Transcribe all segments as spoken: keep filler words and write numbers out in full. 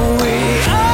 We are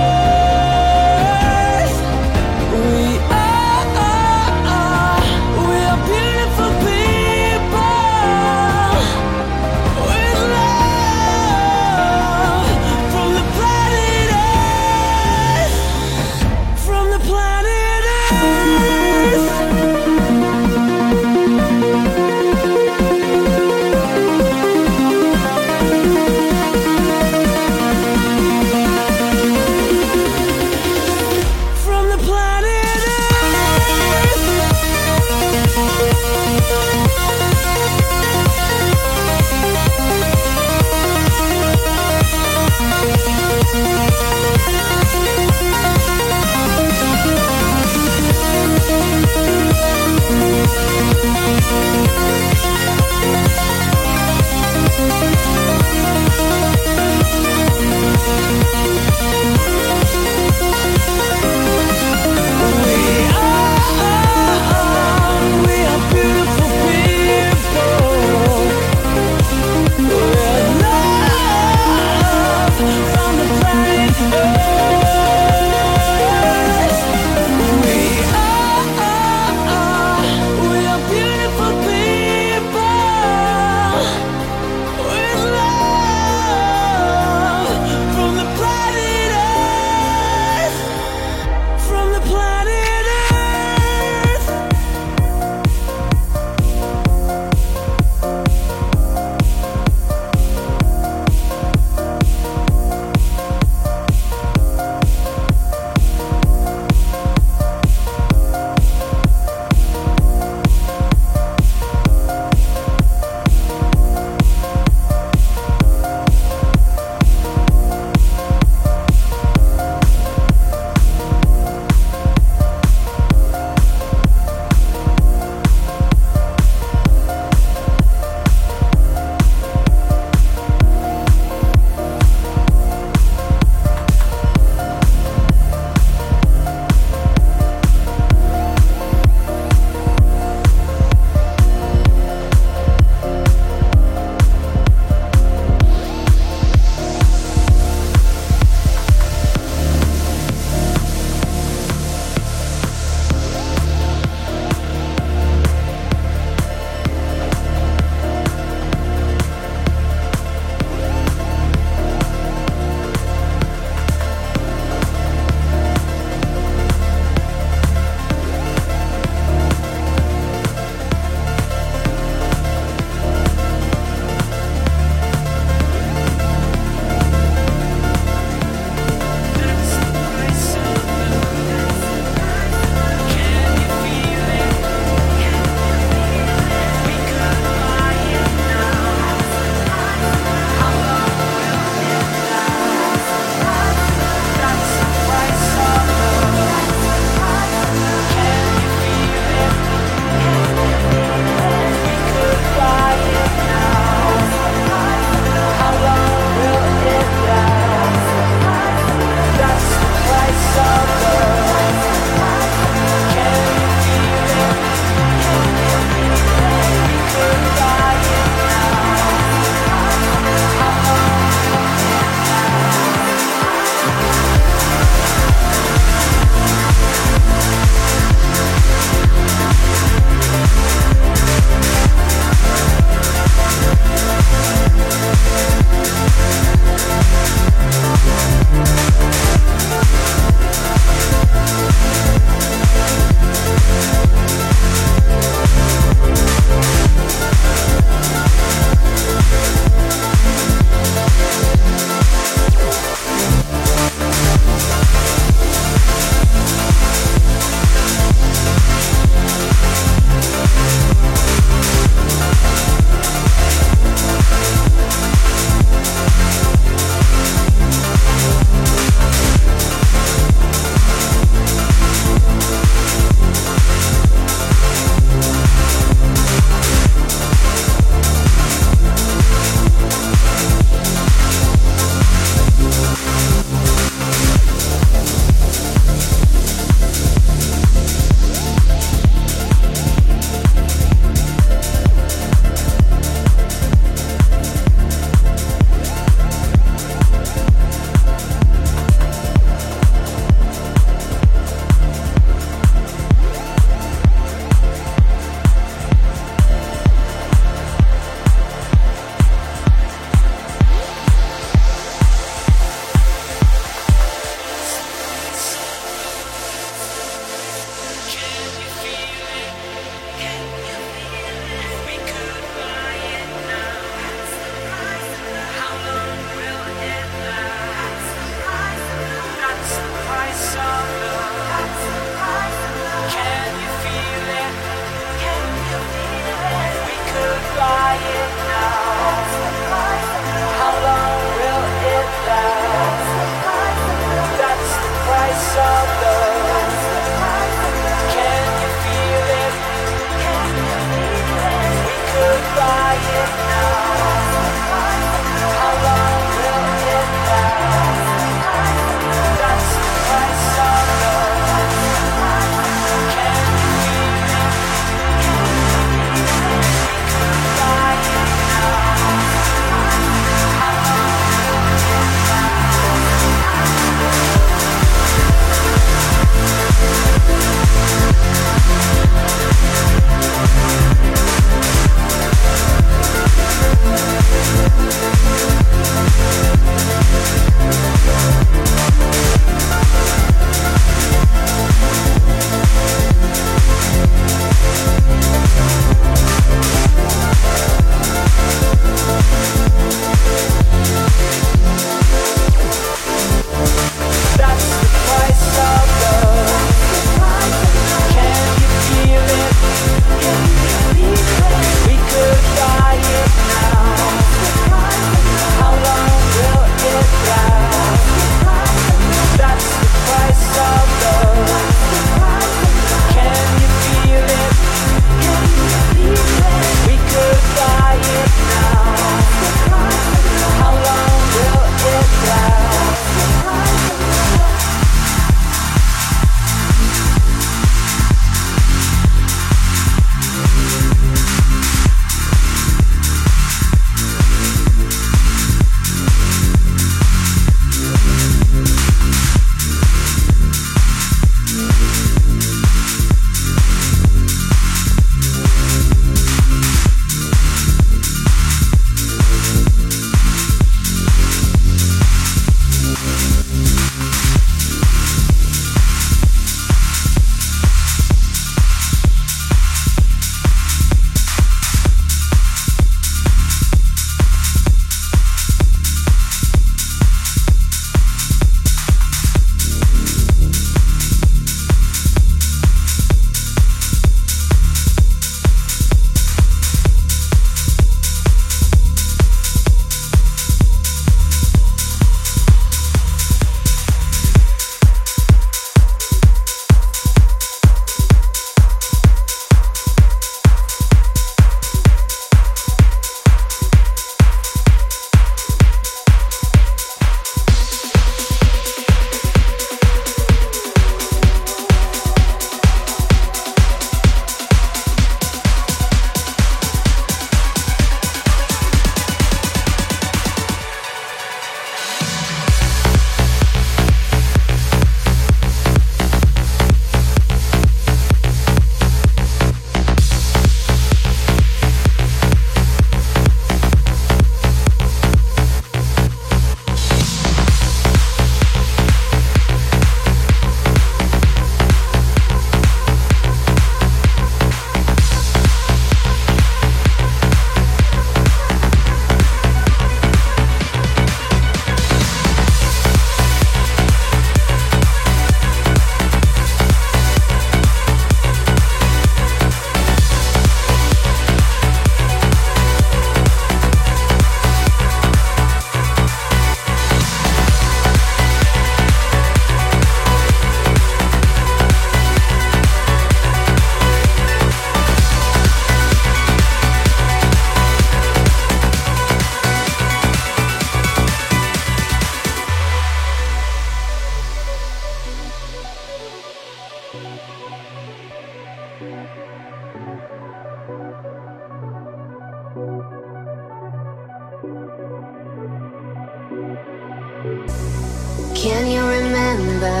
Can you remember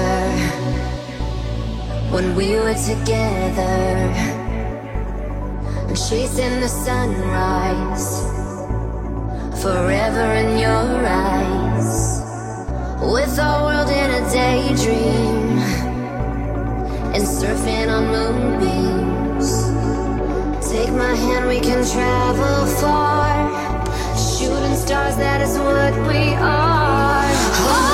when we were together and chasing the sunrise, forever in your eyes, with our world in a daydream and surfing on moonbeams? Take my hand, we can travel far, shooting stars, that is what we are. Oh.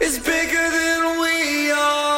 It's bigger than we are.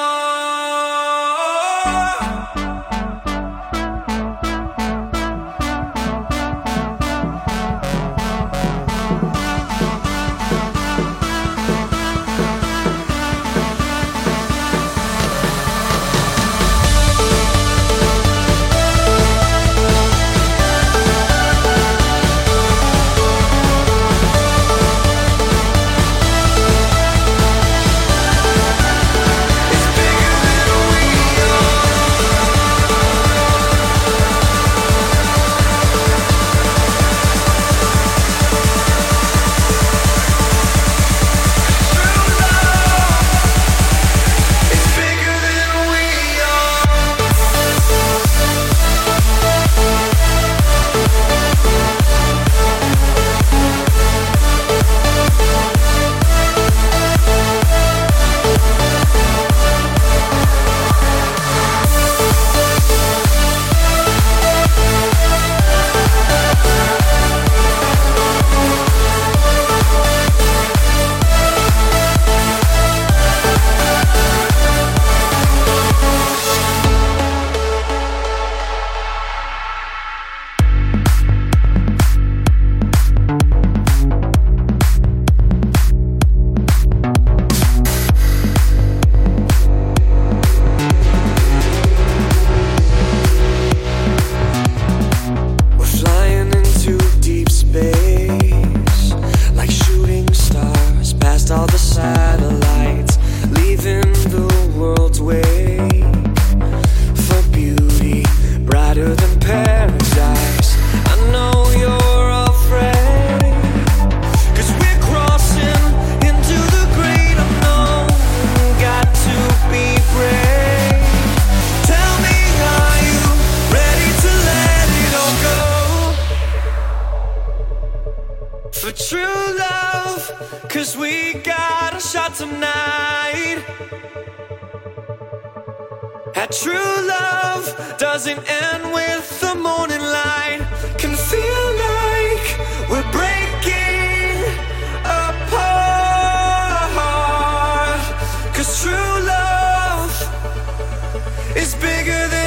we got a shot tonight at true love doesn't end with the morning light. Can feel like we're breaking apart, 'cause true love is bigger than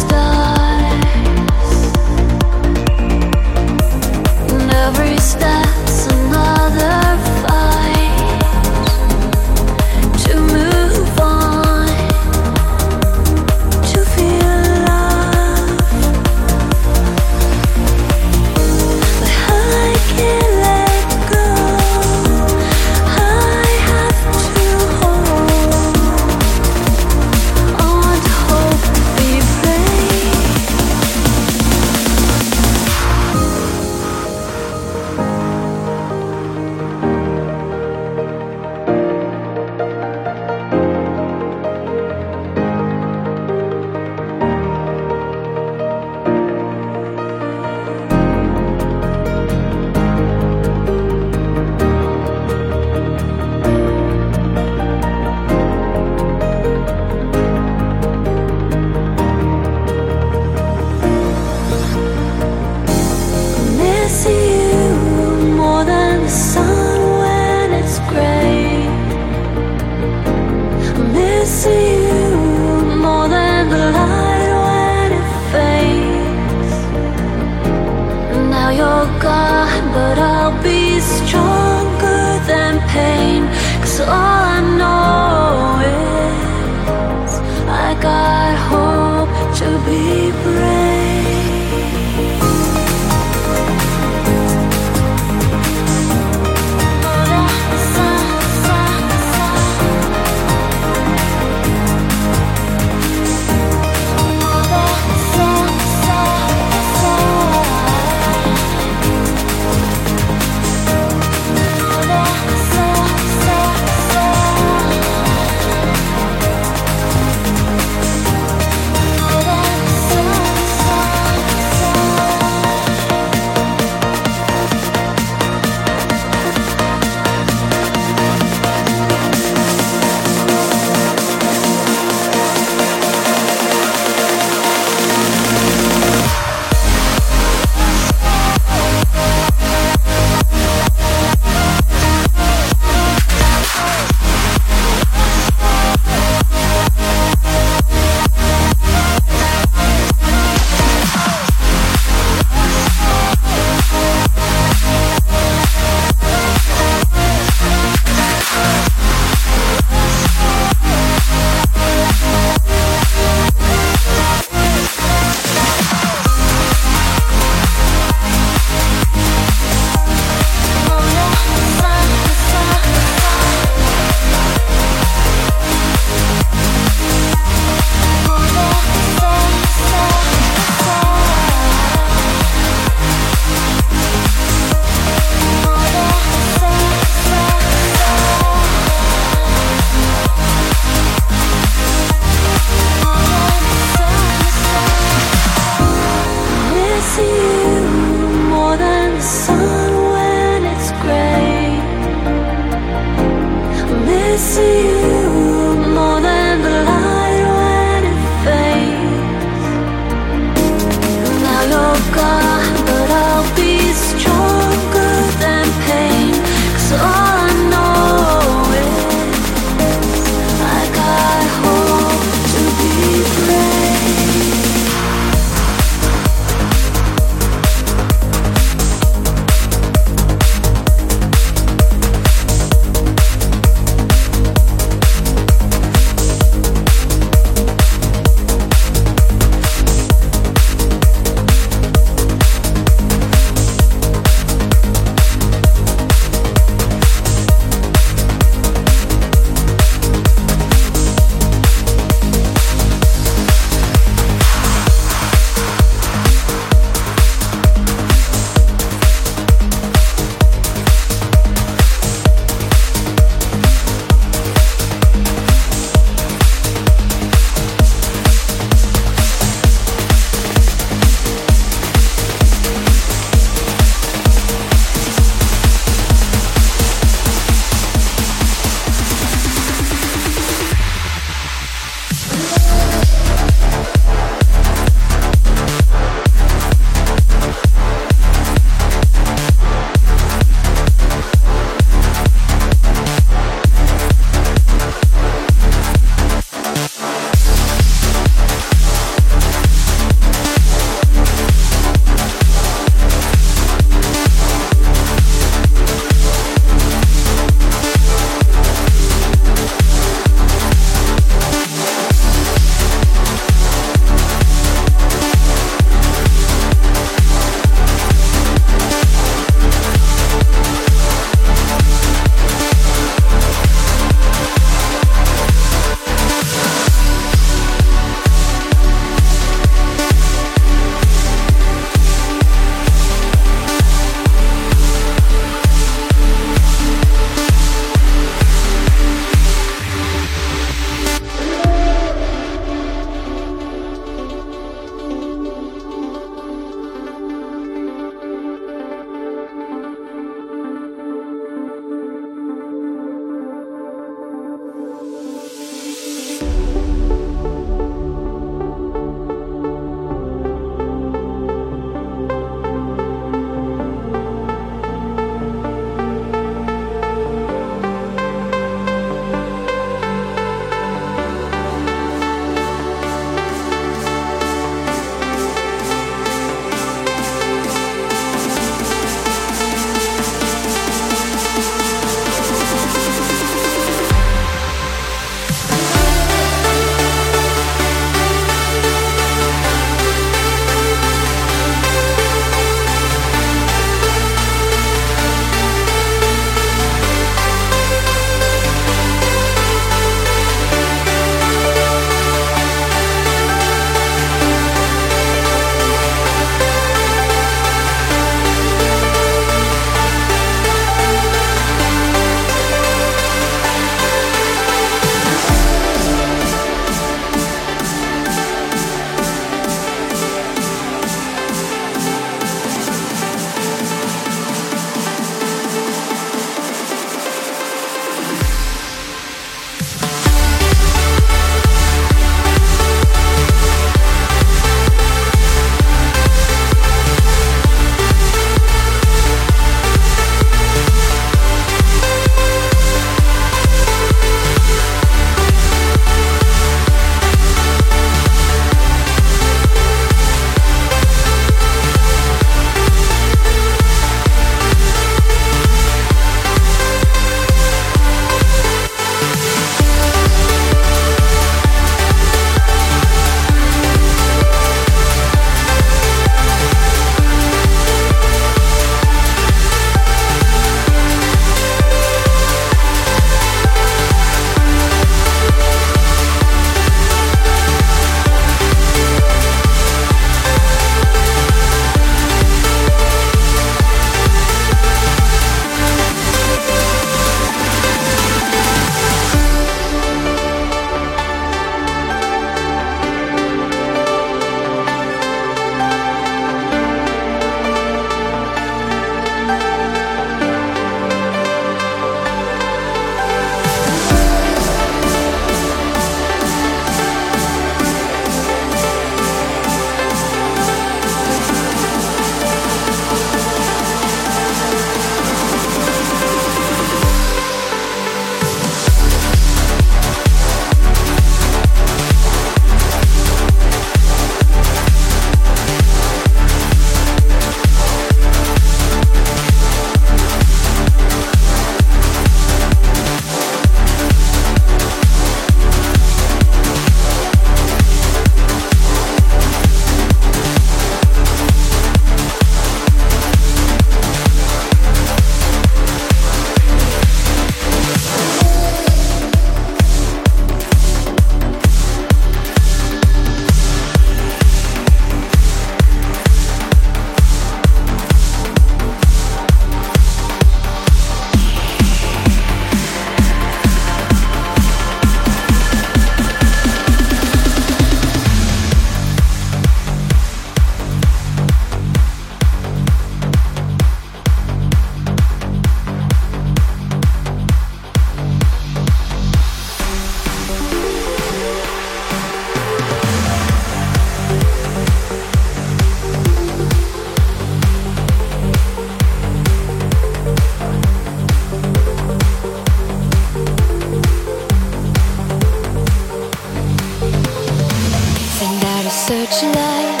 search light,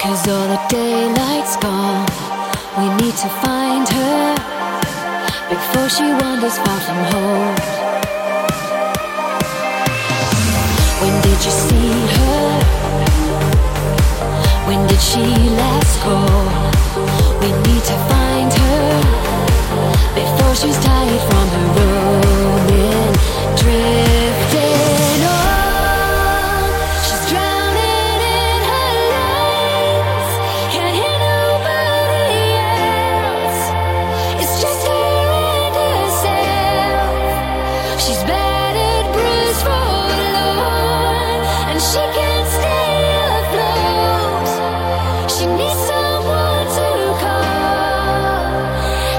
cause all the daylight's gone. We need to find her before she wanders far from home. When did you see her? When did she last go? We need to find her before she's tired from her roaming, drifting on.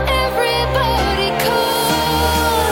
Everybody call.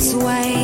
its way.